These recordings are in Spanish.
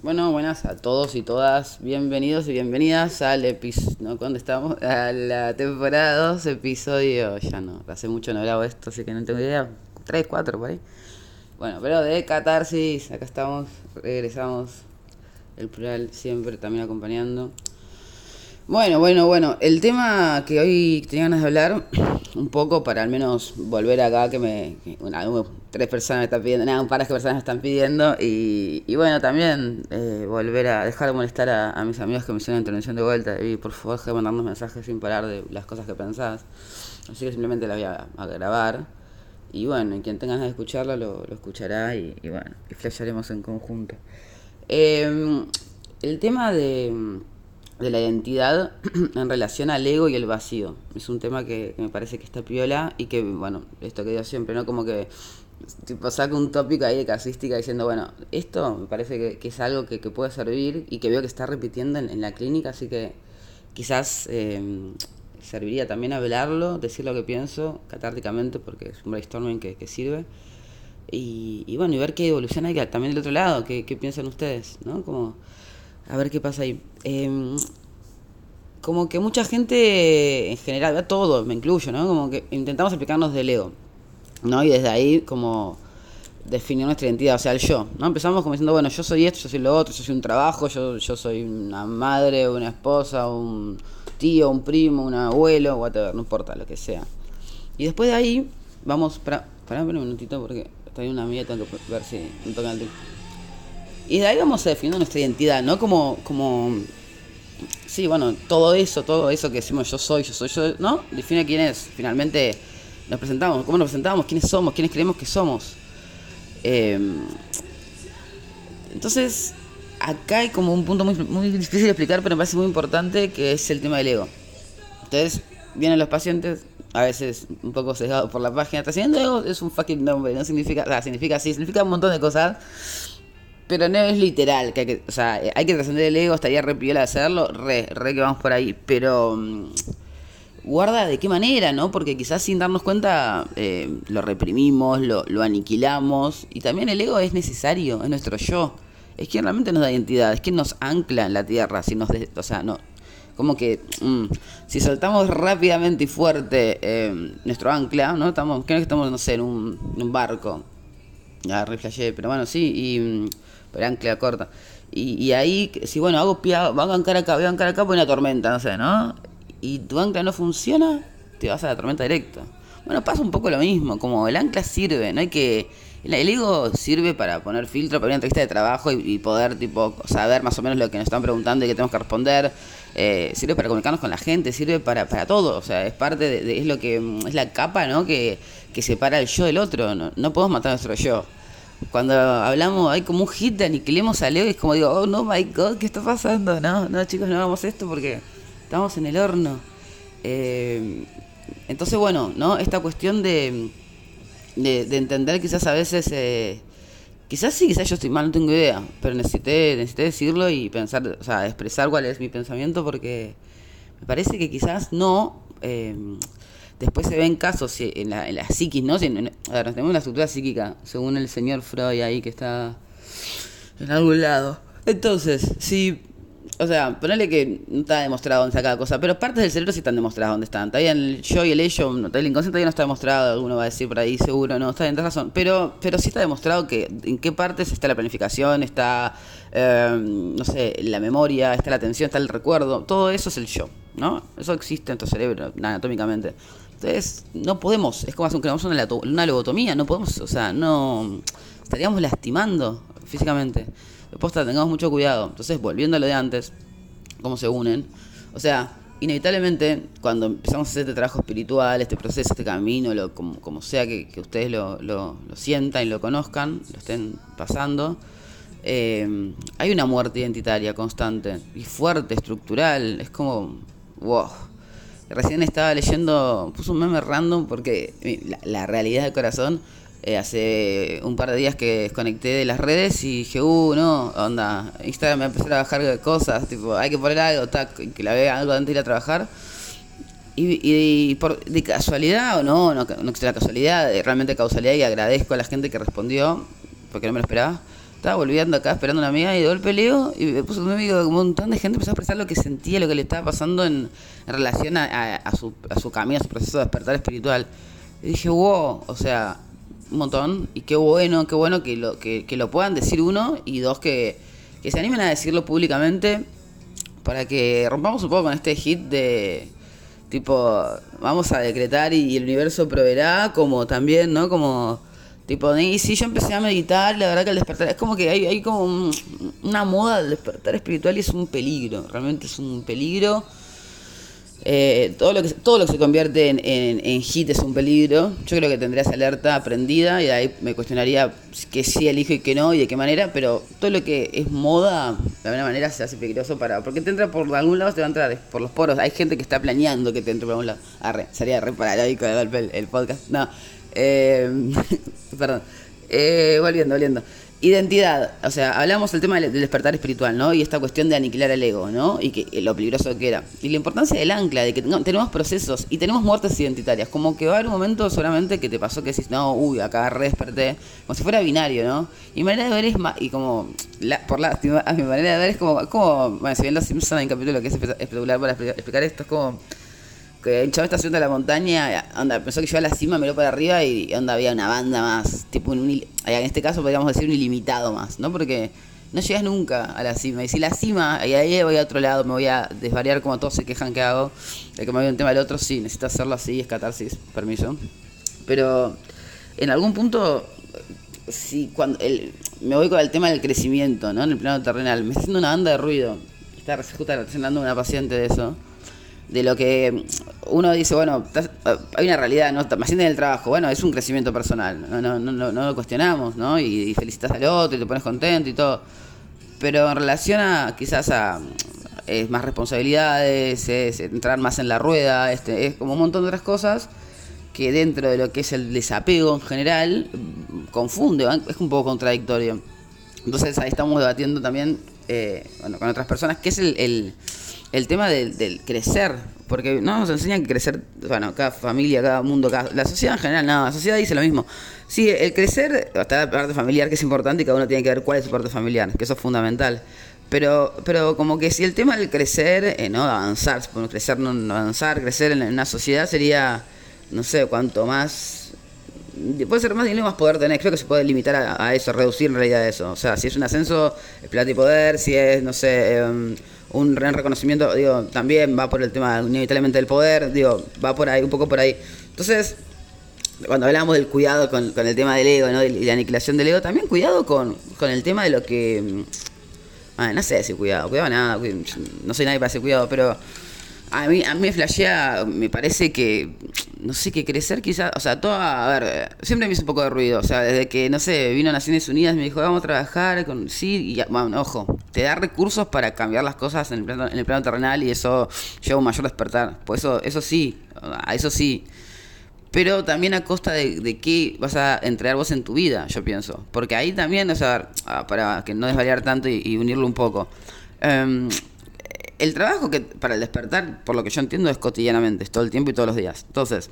Bueno, buenas a todos y todas, bienvenidos y bienvenidas al episodio, ¿no? ¿Cuándo estamos? A la temporada 2, episodio, ya no, hace mucho no grabo esto, así que no tengo idea, 3, 4 por ahí. Bueno, pero de Catarsis, acá estamos, regresamos, el plural siempre también acompañando. Bueno, el tema que hoy tenía ganas de hablar, un poco para al menos volver acá, tres personas me están pidiendo, nada, un par de personas me están pidiendo, y bueno, también volver a dejar de molestar a mis amigos que me hicieron la intervención de vuelta, y por favor, dejen de mandarnos mensajes sin parar de las cosas que pensás, así que simplemente las voy a grabar, y bueno, y quien tenga ganas de escucharlo, lo escuchará, y bueno, y flasharemos en conjunto. El tema de la identidad en relación al ego y el vacío. Es un tema que me parece que está piola y que, bueno, esto que digo siempre, ¿no? Como que tipo, saco un tópico ahí de casística diciendo, bueno, esto me parece que es algo que puede servir y que veo que está repitiendo en la clínica, así que quizás serviría también hablarlo, decir lo que pienso catárticamente, porque es un brainstorming que sirve. Y bueno, y ver qué evolución hay también del otro lado, qué piensan ustedes, ¿no? Como... a ver qué pasa ahí. Como que mucha gente en general, a todos, me incluyo, ¿no? Como que intentamos explicarnos del ego, ¿no? Y desde ahí como definir nuestra identidad, o sea, el yo, ¿no? Empezamos como diciendo, bueno, yo soy esto, yo soy lo otro, yo soy un trabajo, yo soy una madre, una esposa, un tío, un primo, un abuelo, whatever, no importa, lo que sea. Y después de ahí vamos, pará un minutito porque está ahí una amiga, tengo que ver si me toca el tiempo. Y de ahí vamos a definir nuestra identidad, ¿no? Como sí, bueno, todo eso que decimos yo soy, ¿no? Define quién es. Finalmente nos presentamos, cómo nos presentamos, quiénes somos, quiénes creemos que somos. Entonces, acá hay como un punto muy, muy difícil de explicar, pero me parece muy importante, que es el tema del ego. Entonces, vienen los pacientes, a veces un poco sesgados por la página. Trascendiendo ego es un fucking nombre, no significa... O sea, significa un montón de cosas... Pero no es literal, hay que trascender el ego, estaría re piola de hacerlo, re que vamos por ahí, pero guarda de qué manera, ¿no? Porque quizás sin darnos cuenta lo reprimimos, lo aniquilamos, y también el ego es necesario, es nuestro yo, es quien realmente nos da identidad, es quien nos ancla en la tierra, si soltamos rápidamente y fuerte nuestro ancla, ¿no? Creo que estamos, no sé, en un barco, ya reflejé, pero bueno, sí, y... pero ancla corta. Y ahí, si bueno, voy a bancar acá, voy a una tormenta, no sé, ¿no? Y tu ancla no funciona, te vas a la tormenta directo. Bueno, pasa un poco lo mismo, como el ancla sirve, no hay que... El ego sirve para poner filtro, para una entrevista de trabajo y poder, tipo, saber más o menos lo que nos están preguntando y que tenemos que responder. Sirve para comunicarnos con la gente, sirve para todo, o sea, es parte de... Es la capa, ¿no? Que separa el yo del otro, no podemos matar a nuestro yo. Cuando hablamos, hay como un hit de aniquilemos al ego y es como digo, oh no my god, ¿qué está pasando? No chicos, no hagamos esto porque estamos en el horno. Entonces bueno, ¿no? Esta cuestión de entender quizás a veces, quizás sí, quizás yo estoy mal, no tengo idea, pero necesité decirlo y pensar, o sea, expresar cuál es mi pensamiento porque me parece que quizás no... Después se ven casos en la psiquis, ¿no? Ahora tenemos una estructura psíquica, según el señor Freud ahí que está en algún lado. Entonces, sí, o sea, ponele que no está demostrado dónde está cada cosa, pero partes del cerebro sí están demostradas dónde están. Todavía el yo y el ello, el inconsciente todavía no está demostrado, alguno va a decir por ahí, seguro, no, está bien, tenés razón. Pero sí está demostrado que en qué partes está la planificación, está, no sé, la memoria, está la atención, está el recuerdo, todo eso es el yo, ¿no? Eso existe en tu cerebro, anatómicamente. Entonces, no podemos, es como hacer una lobotomía, no podemos, o sea, no estaríamos lastimando físicamente. Después tengamos mucho cuidado. Entonces, volviendo a lo de antes, cómo se unen. O sea, inevitablemente, cuando empezamos a hacer este trabajo espiritual, este proceso, este camino, como sea que ustedes lo sientan y lo conozcan, lo estén pasando, hay una muerte identitaria constante y fuerte, estructural. Es como, wow. Recién estaba leyendo, puse un meme random porque la realidad del corazón, hace un par de días que desconecté de las redes y dije, no, onda, Instagram me va a empezar a bajar cosas, tipo, hay que poner algo, que la vea algo antes de ir a trabajar. Y de casualidad o no es la casualidad, realmente causalidad, y agradezco a la gente que respondió, porque no me lo esperaba. Estaba volviendo acá esperando una amiga y de golpe leo y me puso un amigo, como un montón de gente empezó a expresar lo que sentía, lo que le estaba pasando en relación a su camino, a su proceso de despertar espiritual. Y dije, wow, o sea, un montón. Y qué bueno que lo puedan decir uno y dos, que se animen a decirlo públicamente para que rompamos un poco con este hit de tipo, vamos a decretar y el universo proveerá, como también, ¿no? Como... tipo, y sí, yo empecé a meditar, la verdad que al despertar, es como que hay como una moda del despertar espiritual y es un peligro, realmente es un peligro. Todo lo que se convierte en hit es un peligro. Yo creo que tendría esa alerta prendida y de ahí me cuestionaría que sí elijo y que no y de qué manera, pero todo lo que es moda, de alguna manera se hace peligroso porque te entra por algún lado, te va a entrar por los poros. Hay gente que está planeando que te entre por algún lado. Sería re paranoico de golpe el podcast. No. Perdón. Volviendo. Identidad. O sea, hablamos del tema del despertar espiritual, ¿no? Y esta cuestión de aniquilar el ego, ¿no? Y que lo peligroso que era. Y la importancia del ancla, de que tenemos procesos y tenemos muertes identitarias. Como que va a haber un momento solamente que te pasó que decís, no, uy, acá re desperté. Como si fuera binario, ¿no? Y mi manera de ver es más. Y como. Por lástima, mi manera de ver es como bueno, si bien los Simpsons hay un capítulo que es espectacular para explicar esto, es como. Que el chavo está subiendo a la montaña, onda, pensó que yo a la cima, miró para arriba y onda, había una banda más, tipo en este caso podríamos decir un ilimitado más, ¿no? Porque no llegas nunca a la cima, y si la cima, y ahí voy a otro lado, me voy a desvariar como todos se quejan que hago, de que me voy de un tema al otro, sí, necesito hacerlo así, es catarsis, permiso, pero en algún punto, sí, cuando me voy con el tema del crecimiento, ¿no? En el plano terrenal, me está haciendo una banda de ruido, está reaccionando una paciente de eso, de lo que uno dice, bueno, hay una realidad, ¿no? Más bien en el trabajo, bueno, es un crecimiento personal, no lo cuestionamos, ¿no? Y felicitas al otro y te pones contento y todo. Pero en relación a quizás a más responsabilidades, es entrar más en la rueda, es como un montón de otras cosas que dentro de lo que es el desapego en general confunde, es un poco contradictorio. Entonces ahí estamos debatiendo también con otras personas, que es el tema del crecer, porque no nos enseñan que crecer, bueno, cada familia, cada mundo, la sociedad en general, no, la sociedad dice lo mismo. Sí, el crecer, hasta la parte familiar que es importante y cada uno tiene que ver cuál es su parte familiar, que eso es fundamental. Pero como que si el tema del crecer, no avanzar, crecer, no avanzar, crecer en una sociedad sería, no sé, cuanto más, puede ser más dinero, más poder tener, creo que se puede limitar a eso, reducir en realidad eso. O sea, si es un ascenso, es plata y poder, si es, no sé... un gran reconocimiento, digo, también va por el tema inevitablemente del poder, digo, va por ahí, un poco por ahí. Entonces, cuando hablamos del cuidado con el tema del ego, ¿no? Y la aniquilación del ego, también cuidado con el tema de lo que... no sé si cuidado nada, no soy nadie para decir cuidado, pero a mí me flashea, me parece que, no sé, que crecer quizás, o sea, siempre me hizo un poco de ruido, o sea, desde que, no sé, vino a Naciones Unidas y me dijo, vamos a trabajar con, sí, y bueno, ojo, te da recursos para cambiar las cosas en el plano terrenal y eso lleva a un mayor despertar, pues eso sí, pero también a costa de qué vas a entregar vos en tu vida, yo pienso, porque ahí también, o sea, para que no desvariar tanto y unirlo un poco, el trabajo que para el despertar, por lo que yo entiendo, es cotidianamente, es todo el tiempo y todos los días. Entonces,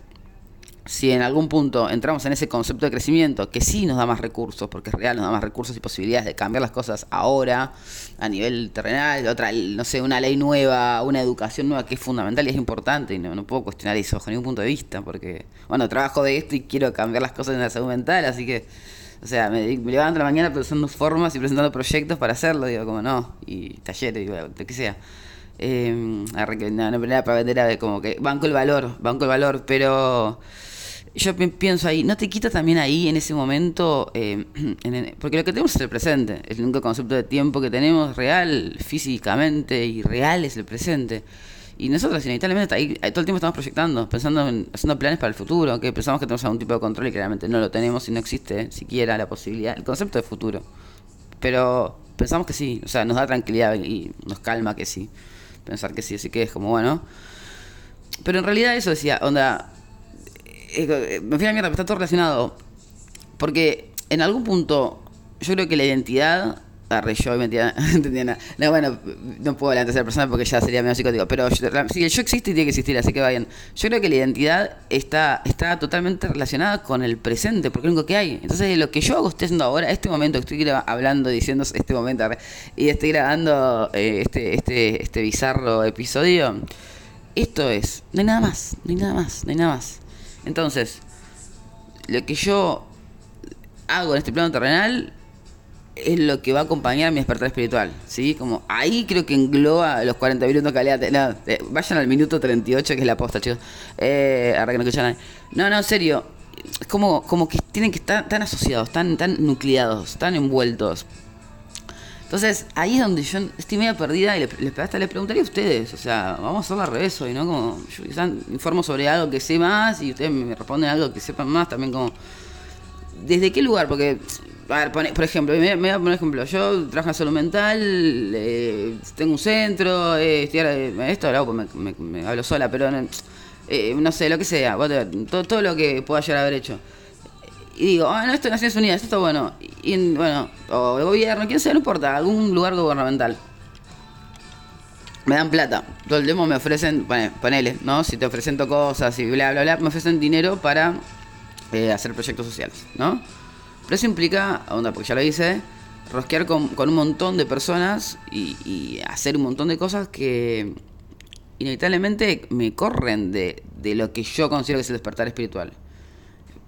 si en algún punto entramos en ese concepto de crecimiento, que sí nos da más recursos, porque es real, nos da más recursos y posibilidades de cambiar las cosas ahora, a nivel terrenal, otra, no sé, una ley nueva, una educación nueva que es fundamental y es importante, y no puedo cuestionar eso bajo ningún punto de vista, porque, bueno, trabajo de esto y quiero cambiar las cosas en la salud mental, así que... O sea, me levanto a la mañana pensando formas y presentando proyectos para hacerlo, digo, como no, y talleres, digo, lo que sea. No me da para vender, como que banco el valor, pero yo pienso ahí, ¿no te quita también ahí en ese momento? Porque lo que tenemos es el presente, el único concepto de tiempo que tenemos real, físicamente, y real es el presente. Y nosotros inevitablemente ahí todo el tiempo estamos proyectando, pensando en haciendo planes para el futuro, que pensamos que tenemos algún tipo de control y claramente no lo tenemos y no existe siquiera la posibilidad, el concepto de futuro. Pero pensamos que sí, o sea, nos da tranquilidad y nos calma que sí, pensar que sí, así que es como bueno. Pero en realidad eso decía, onda, me fui a la mierda, está todo relacionado. Porque en algún punto yo creo que la identidad yo y me entendía nada. No, bueno, no puedo hablar en tercera persona porque ya sería medio psicótico, pero yo, sí, el yo existe y tiene que existir, así que vayan. Yo creo que la identidad está totalmente relacionada con el presente, porque es lo único que hay. Entonces, lo que yo hago, estoy haciendo ahora, este momento que estoy hablando, diciendo este momento, y estoy grabando este bizarro episodio, esto es, no hay nada más. Entonces, lo que yo hago en este plano terrenal es lo que va a acompañar mi despertar espiritual, ¿sí? Como ahí creo que engloba los 40 minutos que hablé. Vayan al minuto 38, que es la posta, chicos. Ahora que no escuchan nadie. No, en serio. Es como que tienen que estar tan asociados, tan nucleados, tan envueltos. Entonces, ahí es donde yo estoy media perdida y hasta les preguntaría a ustedes. O sea, vamos a hacerlo al revés hoy, ¿no? Como yo quizás informo sobre algo que sé más y ustedes me responden algo que sepan más también, como... ¿Desde qué lugar? Porque... A ver, por ejemplo, me voy a poner ejemplo. Yo trabajo en salud mental, tengo un centro, esto lo hago porque me hablo sola, pero no sé, lo que sea, todo lo que pueda llegar a haber hecho. Y digo, esto es Naciones Unidas, esto está bueno. Y bueno, o el gobierno, quién sea, no importa, algún lugar gubernamental. Me dan plata, todo el tiempo me ofrecen, ponele, ¿no? Si te ofrecen cosas y bla, bla, bla, me ofrecen dinero para hacer proyectos sociales, ¿no? Pero eso implica, porque ya lo hice, rosquear con un montón de personas y hacer un montón de cosas que inevitablemente me corren de lo que yo considero que es el despertar espiritual.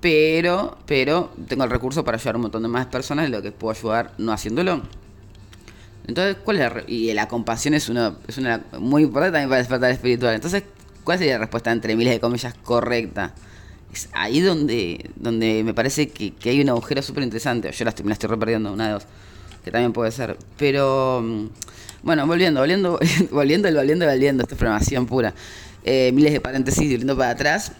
Pero tengo el recurso para ayudar a un montón de más personas de lo que puedo ayudar no haciéndolo. Entonces, ¿cuál es y la compasión es una muy importante también para el despertar espiritual. Entonces, ¿cuál sería la respuesta entre miles de comillas correcta? Es ahí donde me parece que hay un agujero súper interesante. Yo me la estoy reperdiendo, una de dos, que también puede ser. Pero, bueno, volviendo, esta programación pura. Miles de paréntesis, volviendo para atrás.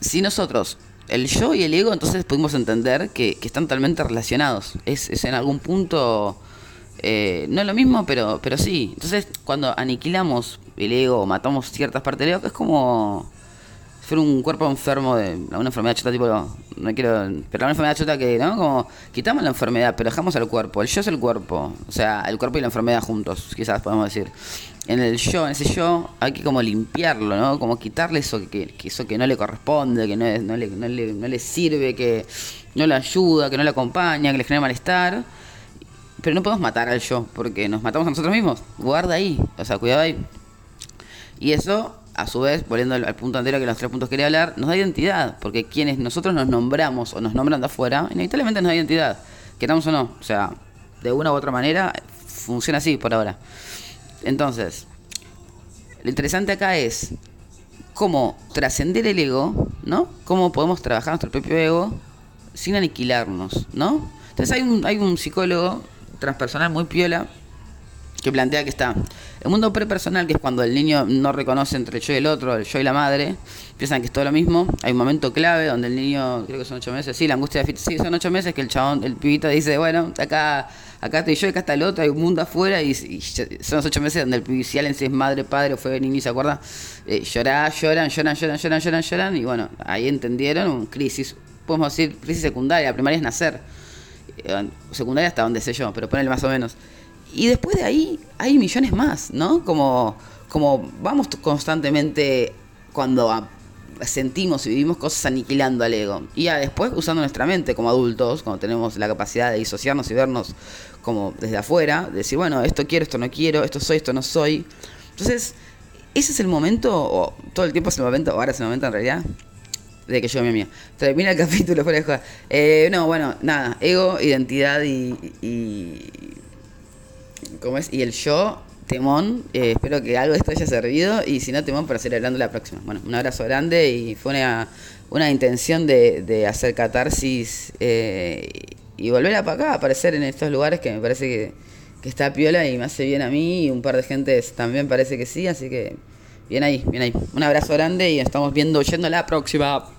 Si nosotros, el yo y el ego, entonces pudimos entender que están totalmente relacionados. Es en algún punto, no es lo mismo, pero sí. Entonces, cuando aniquilamos el ego o matamos ciertas partes del ego, es como... ser un cuerpo enfermo de alguna enfermedad chota, tipo, pero una enfermedad chota que, ¿no? Como quitamos la enfermedad, pero dejamos al cuerpo. El yo es el cuerpo, o sea, el cuerpo y la enfermedad juntos, quizás podemos decir. En el yo, en ese yo, hay que como limpiarlo, ¿no? Como quitarle eso que no le corresponde, que no le sirve, que no le ayuda, que no le acompaña, que le genera malestar. Pero no podemos matar al yo, porque nos matamos a nosotros mismos. Guarda ahí, o sea, cuidado ahí. Y eso... A su vez, volviendo al punto anterior, que los tres puntos quería hablar, nos da identidad, porque quienes nosotros nos nombramos o nos nombran de afuera, inevitablemente nos da identidad, queramos o no, o sea, de una u otra manera, funciona así por ahora. Entonces, lo interesante acá es cómo trascender el ego, ¿no? Cómo podemos trabajar nuestro propio ego sin aniquilarnos, ¿no? Entonces hay un psicólogo transpersonal muy piola, que plantea que está el mundo prepersonal, que es cuando el niño no reconoce entre el yo y el otro, el yo y la madre, piensan que es todo lo mismo. Hay un momento clave donde el niño, creo que son 8 meses, sí, la angustia de sí, son 8 meses, que el chabón, el pibito dice, bueno, acá estoy yo, acá está el otro, hay un mundo afuera, y son los 8 meses donde el pibicial en sí es madre, padre, o fue niño, ¿se acuerdan? Lloran, y bueno, ahí entendieron, un crisis, podemos decir crisis secundaria, la primaria es nacer, secundaria hasta donde sé yo, pero ponele más o menos. Y después de ahí hay millones más, ¿no? Como vamos constantemente cuando sentimos y vivimos cosas aniquilando al ego. Y ya después usando nuestra mente como adultos, cuando tenemos la capacidad de disociarnos y vernos como desde afuera, de decir, bueno, esto quiero, esto no quiero, esto soy, esto no soy. Entonces, ese es el momento, o todo el tiempo es el momento, o ahora es el momento en realidad, de que yo me mía. Termina el capítulo fuera de juego. Ego, identidad y ¿cómo es? Y el yo, temón, espero que algo de esto haya servido, y si no, temón para seguir hablando la próxima. Bueno, un abrazo grande, y fue una intención de hacer catarsis y volver para acá, aparecer en estos lugares que me parece que está piola y me hace bien a mí, y un par de gentes también parece que sí, así que bien ahí, bien ahí. Un abrazo grande y nos estamos viendo, yendo a la próxima.